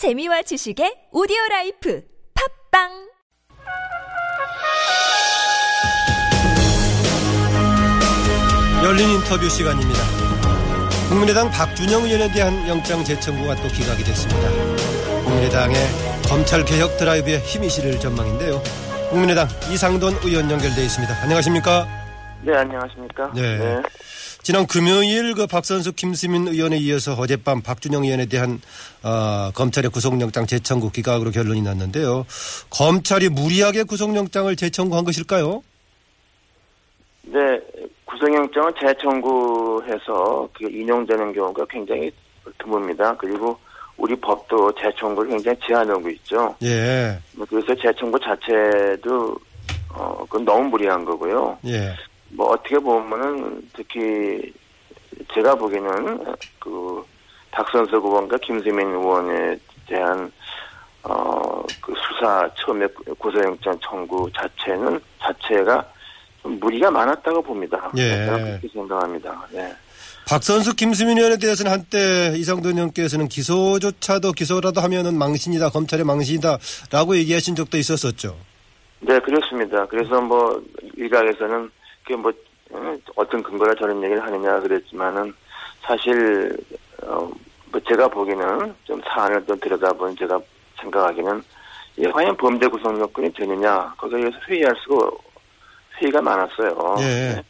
재미와 지식의 오디오라이프 팝빵 열린 인터뷰 시간입니다. 국민의당 박준영 의원에 대한 영장 재청구가 또 기각이 됐습니다. 국민의당의 검찰개혁 드라이브에 힘이 실을 전망인데요. 국민의당 이상돈 의원 연결되어 있습니다. 안녕하십니까? 네, 안녕하십니까? 네. 지난 금요일 그 박선숙 김수민 의원에 이어서 어젯밤 박준영 의원에 대한 검찰의 구속영장 재청구 기각으로 결론이 났는데요. 검찰이 무리하게 구속영장을 재청구한 것일까요? 네. 구속영장을 재청구해서 인용되는 경우가 굉장히 드뭅니다. 그리고 우리 법도 재청구를 굉장히 제한하고 있죠. 예. 그래서 재청구 자체도 그건 너무 무리한 거고요. 예. 뭐 어떻게 보면은 특히 제가 보기에는 그 박선숙 의원과 김수민 의원에 대한 그 수사 처음에 구속영장 청구 자체가 무리가 많았다고 봅니다. 예. 제가 그렇게 생각합니다. 네. 박선숙 김수민 의원에 대해서는 한때 이상돈 의원께서는 기소라도 하면은 망신이다, 검찰의 망신이다라고 얘기하신 적도 있었었죠. 네, 그렇습니다. 그래서 뭐 일각에서는 그게 뭐 어떤 근거라 저런 얘기를 하느냐 그랬지만은 사실 뭐 제가 보기에는 좀 사안을 좀 들여다보는 제가 생각하기는 과연 범죄 구성 요건이 되느냐 거기에 대해서 회의할 수가 회의가 많았어요. 예.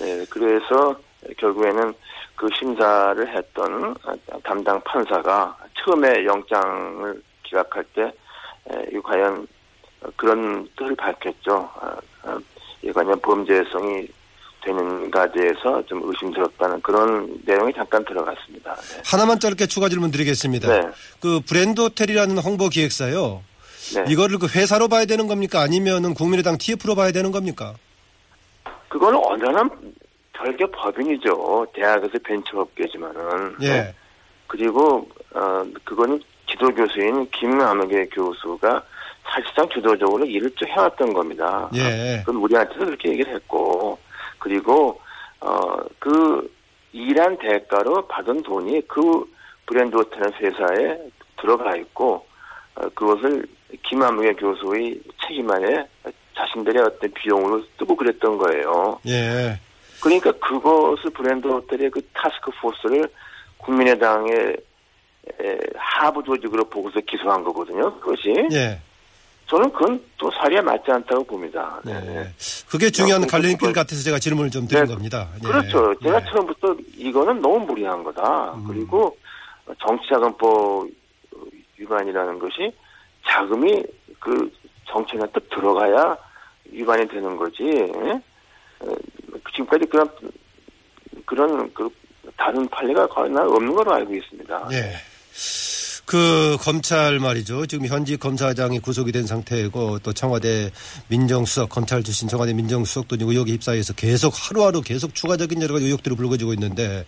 네, 그래서 결국에는 그 심사를 했던 담당 판사가 처음에 영장을 기각할 때 과연 그런 뜻을 밝혔죠. 과연 범죄성이 되는가에 대해서 좀 의심스럽다는 그런 내용이 잠깐 들어갔습니다. 네. 하나만 짧게 추가 질문 드리겠습니다. 네. 그 브랜드 호텔이라는 홍보 기획사요. 네. 이거를 그 회사로 봐야 되는 겁니까? 아니면은 국민의당 TF로 봐야 되는 겁니까? 그건 언제나 별개 법인이죠. 대학에서 벤처업계지만은. 예. 네. 그리고 그거는 지도교수인 김남욱의 교수가 사실상 주도적으로 일을 쭉 해왔던 겁니다. 예. 그건 우리한테도 그렇게 얘기를 했고, 그리고 그 일한 대가로 받은 돈이 그 브랜드 호텔 회사에 들어가 있고, 그것을 김한무의 교수의 책임 안에 자신들의 어떤 비용으로 쓰고 그랬던 거예요. 예. 그러니까 그것을 브랜드 호텔의 그 타스크포스를 국민의당의 하부 조직으로 보고서 기소한 거거든요. 그것이. 예. 저는 그건 또 사리에 맞지 않다고 봅니다. 네. 네. 그게 중요한 갈림길 같아서 제가 질문을 좀 드린 겁니다. 네. 그렇죠. 제가 처음부터 이거는 너무 무리한 거다. 그리고 정치자금법 위반이라는 것이 자금이 그 정치나 뜻 들어가야 위반이 되는 거지. 지금까지 그런 그 다른 판례가 거의 없는 걸로 알고 있습니다. 네. 그 검찰 말이죠. 지금 현직 검사장이 구속이 된 상태이고 또 청와대 민정수석, 검찰 출신 청와대 민정수석도 의혹에 휩싸여서 하루하루 추가적인 여러 가지 의혹들이 불거지고 있는데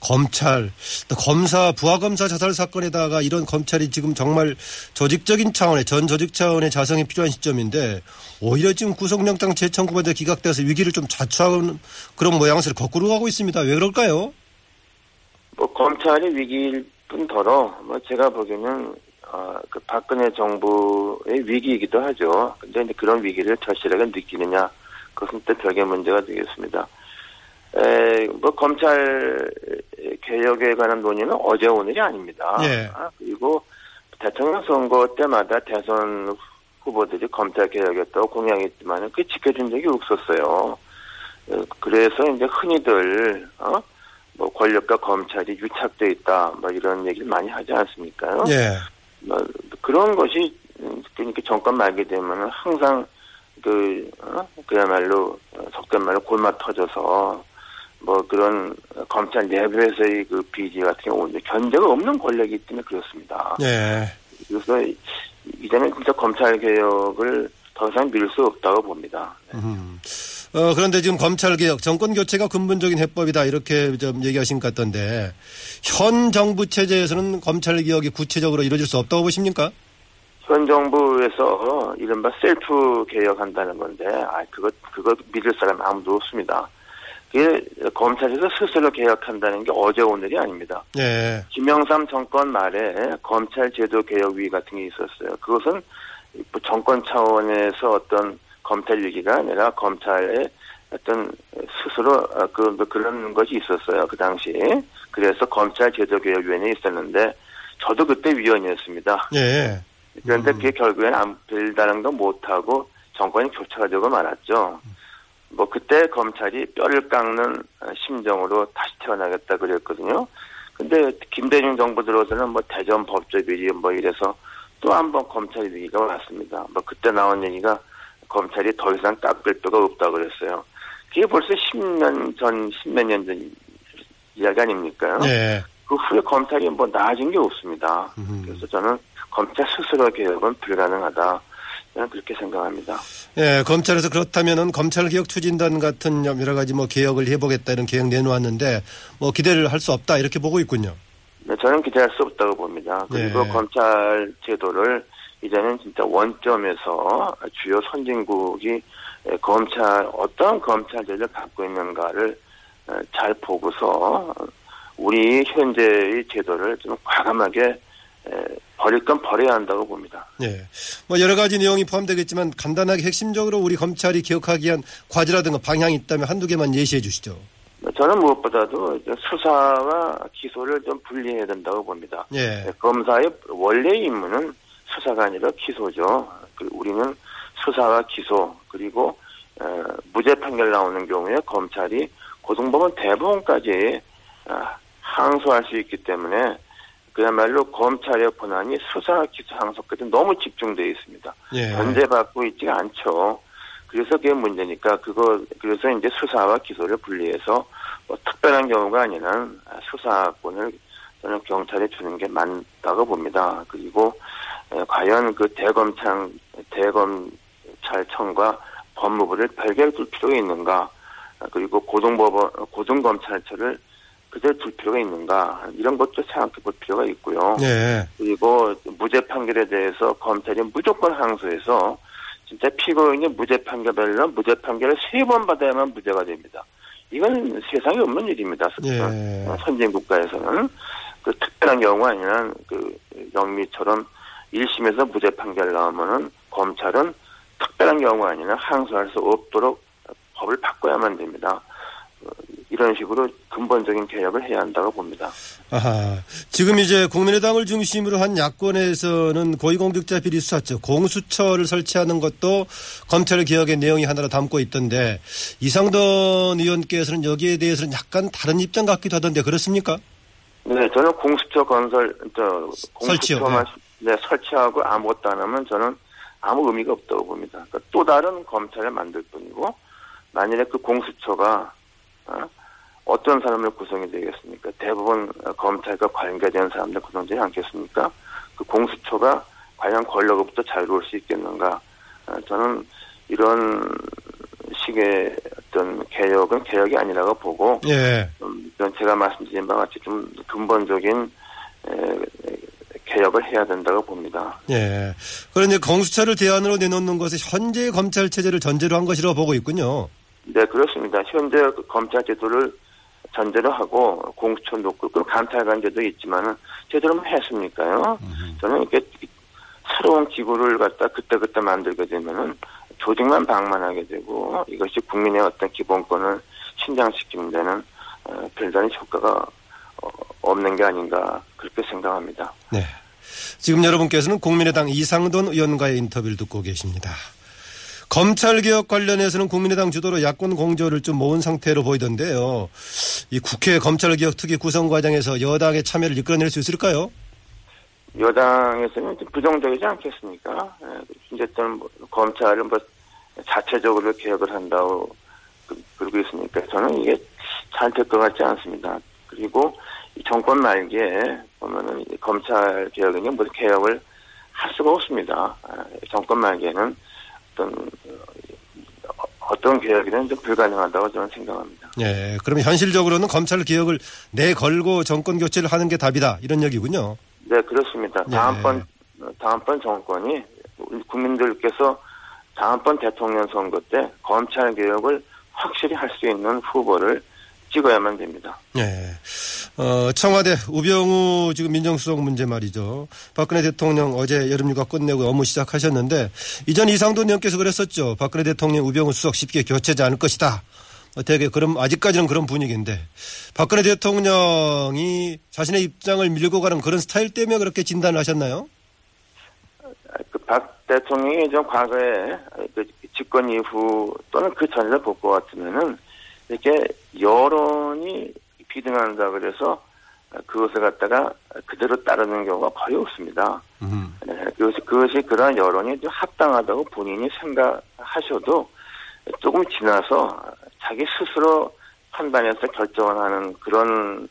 검찰, 또 검사, 부하검사 자살 사건에다가 이런 검찰이 지금 정말 조직적인 차원의 전 조직 차원의 자성이 필요한 시점인데 오히려 지금 구속영장 재청구받아 기각돼서 위기를 좀 자초하는 그런 모양새를 거꾸로 가고 있습니다. 왜 그럴까요? 뭐 검찰이 위기일 뿐더러 뭐 제가 보기에는 그 박근혜 정부의 위기이기도 하죠. 근데 이제 그런 위기를 절실하게 느끼느냐 그것은 또 별개 문제가 되겠습니다. 뭐 검찰 개혁에 관한 논의는 어제 오늘이 아닙니다. 예. 그리고 대통령 선거 때마다 대선 후보들이 검찰 개혁이었다고 공약했지만은 그 지켜준 적이 없었어요. 그래서 이제 흔히들 뭐 권력과 검찰이 유착돼 있다, 뭐 이런 얘기를 많이 하지 않습니까요? 예. 뭐 그런 것이 그러니까 정권 말게 되면은 항상 그야말로 속된 말로 골마 터져서 뭐 그런 검찰 내부에서의 그 비리 같은 경우는 견제가 없는 권력이기 때문에 그렇습니다. 예. 그래서 이제는 진짜 검찰 개혁을 더 이상 밀 수 없다고 봅니다. 네. 그런데 지금 검찰개혁, 정권교체가 근본적인 해법이다 이렇게 좀 얘기하신 것 같던데 현 정부 체제에서는 검찰개혁이 구체적으로 이루어질 수 없다고 보십니까? 현 정부에서 이른바 셀프 개혁한다는 건데 그걸 믿을 사람 아무도 없습니다. 검찰에서 스스로 개혁한다는 게 어제 오늘이 아닙니다. 네. 김영삼 정권 말에 검찰 제도 개혁위 같은 게 있었어요. 그것은 정권 차원에서 어떤 검찰 얘기가 아니라 검찰의 어떤 스스로 그런 것이 있었어요. 그 당시에. 그래서 검찰 제도 개혁위원회에 있었는데 저도 그때 위원이었습니다. 네. 그런데 그게 결국엔 안 된다는 건 못하고 정권이 교체가 되고 말았죠. 뭐 그때 검찰이 뼈를 깎는 심정으로 다시 태어나겠다 그랬거든요. 근데 김대중 정부 들어서는 뭐 대전 법조비리 뭐 이래서 또 한 번 검찰 위기가 왔습니다. 뭐 그때 나온 얘기가 검찰이 더 이상 깎을 뼈가 없다 그랬어요. 그게 벌써 10년 전, 10몇 년 전 이야기 아닙니까요? 네. 그 후에 검찰이 뭐 나아진 게 없습니다. 그래서 저는 검찰 스스로 개혁은 불가능하다. 저는 그렇게 생각합니다. 예, 검찰에서 그렇다면은 검찰개혁 추진단 같은 여러 가지 뭐 개혁을 해보겠다 이런 계획 내놓았는데 뭐 기대를 할 수 없다 이렇게 보고 있군요. 네, 저는 기대할 수 없다고 봅니다. 그리고 예. 검찰 제도를 이제는 진짜 원점에서 주요 선진국이 검찰 어떤 검찰 제도를 갖고 있는가를 잘 보고서 우리 현재의 제도를 좀 과감하게 버릴 건 버려야 한다고 봅니다. 네, 뭐 여러 가지 내용이 포함되겠지만 간단하게 핵심적으로 우리 검찰이 기억하기 위한 과제라든가 방향이 있다면 한두 개만 예시해 주시죠. 저는 무엇보다도 수사와 기소를 좀 분리해야 된다고 봅니다. 네. 검사의 원래의 임무는 수사가 아니라 기소죠. 우리는 수사와 기소 그리고 무죄 판결 나오는 경우에 검찰이 고등법원 대법원까지 항소할 수 있기 때문에 그야말로 검찰의 권한이 수사, 기소, 항소까지 너무 집중되어 있습니다. 예. 견제받고 있지 않죠. 그래서 그게 문제니까 그래서 이제 수사와 기소를 분리해서 뭐 특별한 경우가 아니란 수사권을 저는 경찰에 주는 게 맞다고 봅니다. 그리고 과연 그 대검찰청과 법무부를 별개로 둘 필요가 있는가? 그리고 고등검찰청을 그대로 둘 필요가 있는가 이런 것도 생각해 볼 필요가 있고요. 네. 그리고 무죄 판결에 대해서 검찰이 무조건 항소해서 진짜 피고인이 무죄 판결을 세 번 받아야만 무죄가 됩니다. 이건 세상에 없는 일입니다. 네. 선진국가에서는 그 특별한 경우가 아니라 그 영미처럼 1심에서 무죄 판결 나오면은 검찰은 특별한 경우가 아니라 항소할 수 없도록 법을 바꿔야만 됩니다. 이런 식으로 근본적인 개혁을 해야 한다고 봅니다. 아하, 지금 이제 국민의당을 중심으로 한 야권에서는 고위공직자 비리 수사처 공수처를 설치하는 것도 검찰 개혁의 내용이 하나로 담고 있던데 이상돈 의원께서는 여기에 대해서는 약간 다른 입장 같기도 하던데 그렇습니까? 네, 저는 공수처만 네. 네, 설치하고 아무것도 안 하면 저는 아무 의미가 없다고 봅니다. 그러니까 또 다른 검찰을 만들 뿐이고 만일에 그 공수처가 어떤 사람을 구성이 되겠습니까? 대부분 검찰과 관계된 사람들 구성되지 않겠습니까? 그 공수처가 과연 권력으로부터 자유로울 수 있겠는가? 저는 이런 식의 어떤 개혁은 개혁이 아니라고 보고, 예. 제가 말씀드린 바와 같이 좀 근본적인 개혁을 해야 된다고 봅니다. 예. 그런데 공수처를 대안으로 내놓는 것이 현재의 검찰 체제를 전제로 한 것이라고 보고 있군요. 네, 그렇습니다. 현재 검찰 제도를 전제로 하고 공수처 놓고 그 감찰관제도 있지만은 제대로 했습니까요? 저는 이렇게 새로운 기구를 갖다 그때 만들게 되면은 조직만 방만하게 되고 이것이 국민의 어떤 기본권을 신장시키는 데는 별다른 효과가 없는 게 아닌가 그렇게 생각합니다. 네, 지금 여러분께서는 국민의당 이상돈 의원과의 인터뷰를 듣고 계십니다. 검찰개혁 관련해서는 국민의당 주도로 야권 공조를 좀 모은 상태로 보이던데요. 이 국회 검찰개혁 특위 구성 과정에서 여당의 참여를 이끌어낼 수 있을까요? 여당에서는 좀 부정적이지 않겠습니까? 어쨌든 검찰은 뭐 자체적으로 개혁을 한다고 그러고 있으니까 저는 이게 잘 될 것 같지 않습니다. 그리고 이 정권 말기에 보면은 검찰개혁은 뭐 개혁을 할 수가 없습니다. 정권 말기에는 어떤 개혁이든 좀 불가능하다고 저는 생각합니다. 네, 그럼 현실적으로는 검찰 개혁을 내걸고 정권 교체를 하는 게 답이다 이런 얘기군요. 네, 그렇습니다. 네. 다음번 정권이 국민들께서 다음번 대통령 선거 때 검찰 개혁을 확실히 할 수 있는 후보를 찍어야만 됩니다. 네. 청와대 우병우 지금 민정수석 문제 말이죠. 박근혜 대통령 어제 여름휴가 끝내고 업무 시작하셨는데 이전 이상돈 의원께서 그랬었죠. 박근혜 대통령 우병우 수석 쉽게 교체하지 않을 것이다. 되게 그럼 아직까지는 그런 분위기인데 박근혜 대통령이 자신의 입장을 밀고 가는 그런 스타일 때문에 그렇게 진단을 하셨나요? 박 대통령이 좀 과거에 집권 이후 또는 그 전에도 볼 것 같으면은 이렇게 여론이 비등한다 그래서 그것을 갖다가 그대로 따르는 경우가 거의 없습니다. 그것이 그러한 여론이 좀 합당하다고 본인이 생각하셔도 조금 지나서 자기 스스로 판단해서 결정을 하는 그런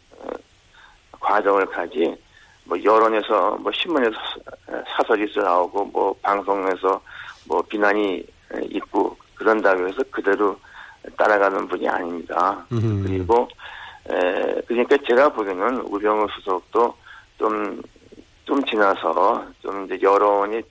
과정을 가지 뭐 여론에서 뭐 신문에서 사설이 나오고 뭐 방송에서 뭐 비난이 있고 그런다고 해서 그대로 따라가는 분이 아닙니다. 그리고 그러니까 제가 보기에는 우병우 수석도 좀 지나서 좀 이제 여론이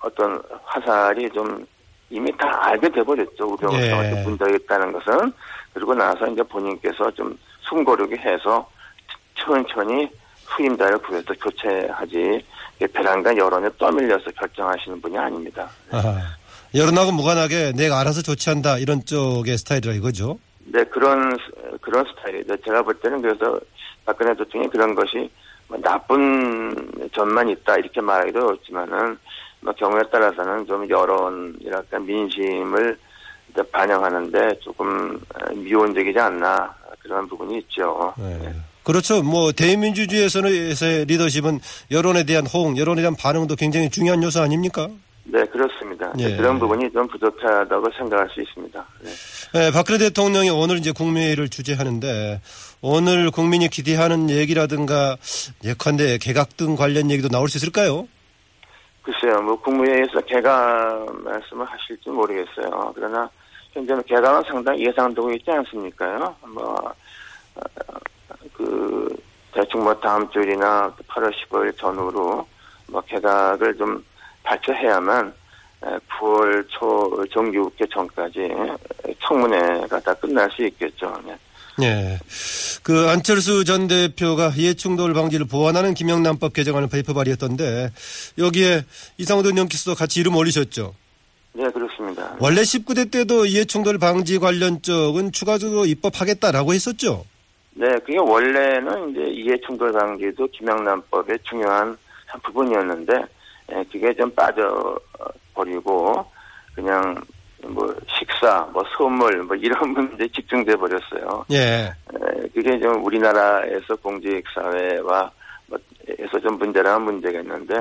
어떤 화살이 좀 이미 다 알게 돼버렸죠. 우병우 수석한테 문제겠다는 것은. 그리고 나서 이제 본인께서 좀 숨고르게 해서 천천히 후임자를 구해서 교체하지 베란다 여론에 떠밀려서 결정하시는 분이 아닙니다. 아하. 여론하고 무관하게 내가 알아서 조치한다 이런 쪽의 스타일이라 이거죠? 네, 그런 스타일이죠. 제가 볼 때는 그래서 박근혜 대통령이 그런 것이 뭐 나쁜 점만 있다 이렇게 말하기도 어렵지만은 뭐 경우에 따라서는 좀 여론이랄까 민심을 반영하는데 조금 미온적이지 않나 그런 부분이 있죠. 네. 네. 그렇죠. 뭐 대의민주주의에서의 리더십은 여론에 대한 호응, 여론에 대한 반응도 굉장히 중요한 요소 아닙니까? 네, 그렇습니다. 네. 그런 부분이 좀 부족하다고 생각할 수 있습니다. 네. 네, 박근혜 대통령이 오늘 이제 국민회의를 주재하는데 오늘 국민이 기대하는 얘기라든가 예컨대 개각 등 관련 얘기도 나올 수 있을까요? 글쎄요, 뭐 국무회의에서 개각 말씀을 하실지 모르겠어요. 그러나 현재는 개각은 상당히 예상되고 있지 않습니까요? 대충 다음 주일이나 8월 15일 전후로 개각을 좀 발표해야만 9월 초 정기국회 전까지 청문회가 다 끝날 수 있겠죠. 네. 그 안철수 전 대표가 이해충돌 방지를 보완하는 김영란법 개정안을 발표 발의했던데 여기에 이상돈 의원께서도 같이 이름 올리셨죠? 네, 그렇습니다. 원래 19대 때도 이해충돌 방지 관련 쪽은 추가적으로 입법하겠다라고 했었죠? 네, 그게 원래는 이제 이해충돌 방지도 김영란법의 중요한 한 부분이었는데 그게 좀 빠져버리고 그냥 뭐 식사, 뭐 선물, 뭐 이런 문제에 집중돼 버렸어요. 예. 그게 좀 우리나라에서 공직 사회와 에서 좀 문제라는 문제가 있는데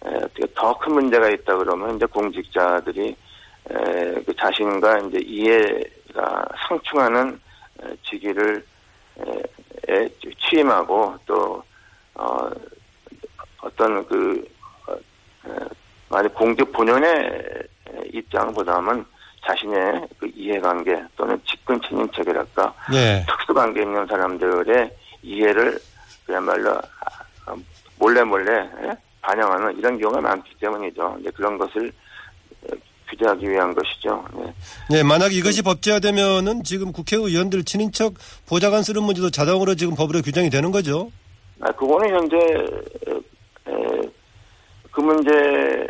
어떻게 더 큰 문제가 있다 그러면 이제 공직자들이 그 자신과 이제 이해가 상충하는 직위를 취임하고 또 어떤 그 만약 공직 본연의 입장보다는 자신의 그 이해관계 또는 직권 친인척이랄까 네. 특수관계 있는 사람들의 이해를 그야말로 몰래 반영하는 이런 경우가 많기 때문이죠. 이제 그런 것을 규제하기 위한 것이죠. 네, 네 만약 이것이 법제화되면은 지금 국회의원들 친인척 보좌관 쓰는 문제도 자동으로 지금 법으로 규정이 되는 거죠. 아, 그거는 현재 그 문제.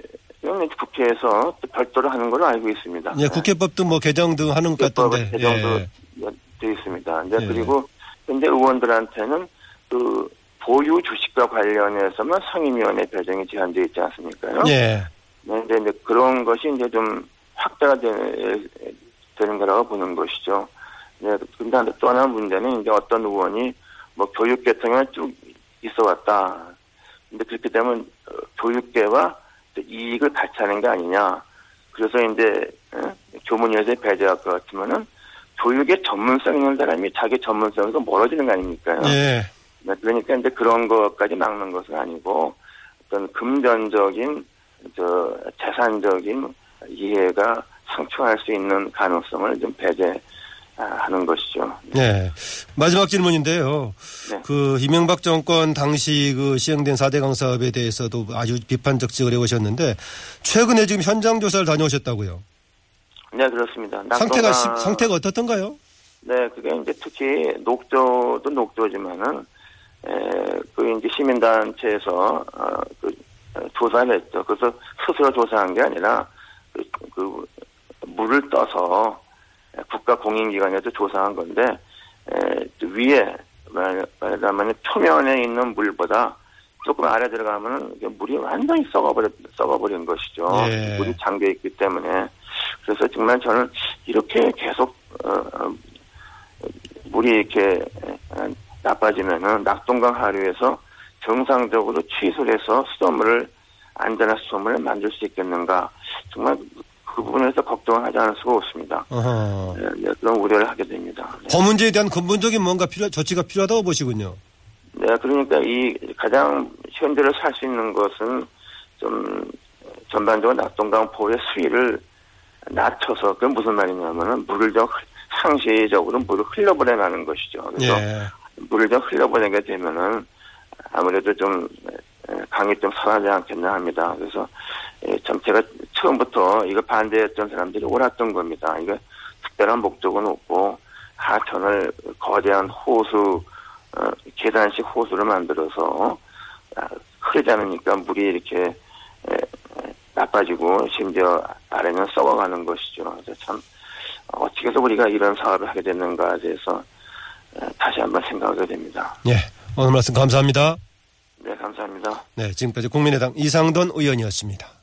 국회에서 별도로 하는 걸로 알고 있습니다. 예, 국회법도 뭐 개정 등 하는 것 같던데. 개정도 되어 있습니다. 이제 그리고 현재 의원들한테는 그 보유 주식과 관련해서만 상임위원회 배정이 제한되어 있지 않습니까요? 예. 그런데 이제 그런 것이 이제 좀 확대가 되는 거라고 보는 것이죠. 예, 근데 또 하나 문제는 이제 어떤 의원이 뭐 교육계통에 쭉 있어왔다. 근데 그렇게 되면 교육계와 이익을 같이 하는 게 아니냐. 그래서 이제 교문위원회에서 배제할 것 같으면은 교육의 전문성 있는 사람이 자기 전문성에서 멀어지는 거 아닙니까요? 예. 그러니까 이제 그런 것까지 막는 것은 아니고 어떤 금전적인 재산적인 이해가 상충할 수 있는 가능성을 좀 배제하는 것이죠. 네. 마지막 질문인데요. 네. 그 이명박 정권 당시 그 시행된 4대강 사업에 대해서도 아주 비판적 지적을 해오셨는데 최근에 지금 현장 조사를 다녀오셨다고요? 네, 그렇습니다. 낙동강... 상태가 어떻던가요? 네, 그게 이제 특히 녹조도 녹조지만은, 그 이제 시민단체에서, 조사를 했죠. 그래서 스스로 조사한 게 아니라, 물을 떠서 국가공인기관에서 조사한 건데, 위에, 말하면 표면에 있는 물보다 조금 아래 들어가면 물이 완전히 썩어버린 것이죠. 예. 물이 잠겨있기 때문에. 그래서 정말 저는 이렇게 계속, 물이 이렇게 나빠지면은 낙동강 하류에서 정상적으로 취수해서 수돗물을, 안전한 수돗물을 만들 수 있겠는가. 정말 그 부분에서 걱정을 하지 않을 수가 없습니다. 네, 그런 우려를 하게 됩니다. 네. 그 문제에 대한 근본적인 뭔가 조치가 필요하다고 보시군요. 네, 그러니까 이 가장 현재를 살 수 있는 것은 좀 전반적으로 낙동강 포의 수위를 낮춰서, 그게 무슨 말이냐면은 물을 좀 상시적으로 물을 흘려보내는 것이죠. 그래서 예. 물을 좀 흘려보내게 되면은 아무래도 좀 강이 좀 선하지 않겠나 합니다. 그래서 참 제가 처음부터 이거 반대했던 사람들이 옳았던 겁니다. 이거 특별한 목적은 없고 하천을 거대한 호수, 계단식 호수를 만들어서 흐르지 않으니까 물이 이렇게 나빠지고 심지어 아래는 썩어가는 것이죠. 그래서 참 어떻게 해서 우리가 이런 사업을 하게 됐는가에 대해서 다시 한번 생각하게 됩니다. 네, 오늘 말씀 감사합니다. 네, 감사합니다. 네, 지금까지 국민의당 이상돈 의원이었습니다.